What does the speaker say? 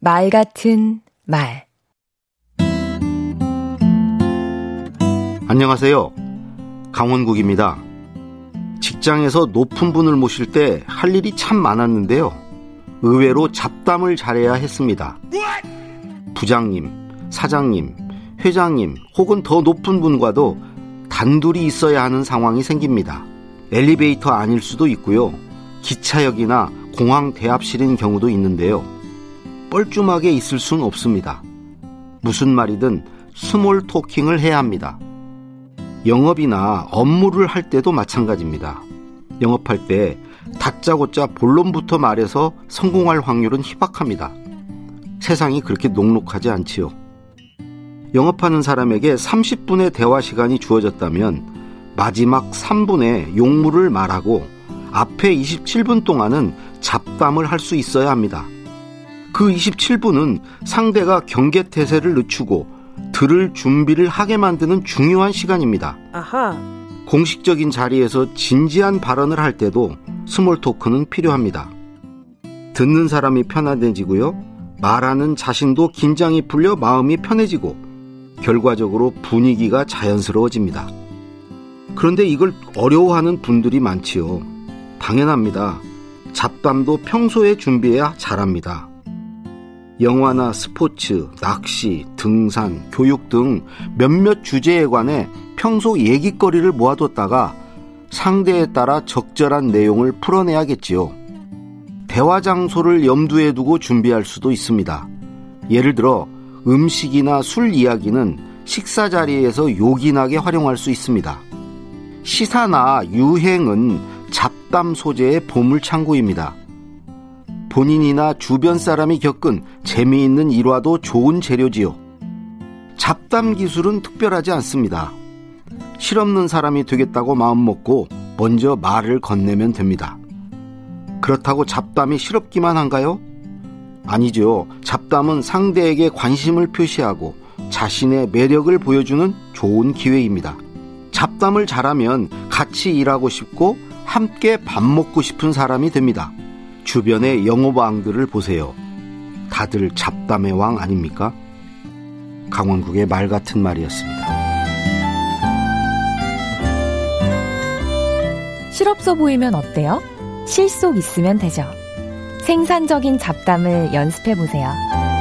말 같은 말. 안녕하세요. 강원국입니다. 직장에서 높은 분을 모실 때 할 일이 참 많았는데요. 의외로 잡담을 잘해야 했습니다. 부장님, 사장님, 회장님 혹은 더 높은 분과도 단둘이 있어야 하는 상황이 생깁니다. 엘리베이터 안일 수도 있고요. 기차역이나 공항 대합실인 경우도 있는데요. 뻘쭘하게 있을 순 없습니다. 무슨 말이든 스몰 토킹을 해야 합니다. 영업이나 업무를 할 때도 마찬가지입니다. 영업할 때 다짜고짜 본론부터 말해서 성공할 확률은 희박합니다. 세상이 그렇게 녹록하지 않지요. 영업하는 사람에게 30분의 대화 시간이 주어졌다면 마지막 3분에 용무를 말하고 앞에 27분 동안은 잡담을 할 수 있어야 합니다. 그 27분은 상대가 경계태세를 늦추고 들을 준비를 하게 만드는 중요한 시간입니다. 아하. 공식적인 자리에서 진지한 발언을 할 때도 스몰 토크는 필요합니다. 듣는 사람이 편안해지고요. 말하는 자신도 긴장이 풀려 마음이 편해지고 결과적으로 분위기가 자연스러워집니다. 그런데 이걸 어려워하는 분들이 많지요. 당연합니다. 잡담도 평소에 준비해야 잘합니다. 영화나 스포츠, 낚시, 등산, 교육 등 몇몇 주제에 관해 평소 얘기거리를 모아뒀다가 상대에 따라 적절한 내용을 풀어내야겠지요. 대화 장소를 염두에 두고 준비할 수도 있습니다. 예를 들어 음식이나 술 이야기는 식사 자리에서 요긴하게 활용할 수 있습니다. 시사나 유행은 잡담 소재의 보물창고입니다. 본인이나 주변 사람이 겪은 재미있는 일화도 좋은 재료지요. 잡담 기술은 특별하지 않습니다. 실없는 사람이 되겠다고 마음먹고 먼저 말을 건네면 됩니다. 그렇다고 잡담이 실없기만 한가요? 아니죠. 잡담은 상대에게 관심을 표시하고 자신의 매력을 보여주는 좋은 기회입니다. 잡담을 잘하면 같이 일하고 싶고 함께 밥 먹고 싶은 사람이 됩니다. 주변의 영업왕들을 보세요. 다들 잡담의 왕 아닙니까? 강원국의 말 같은 말이었습니다. 실없어 보이면 어때요? 실속 있으면 되죠. 생산적인 잡담을 연습해보세요.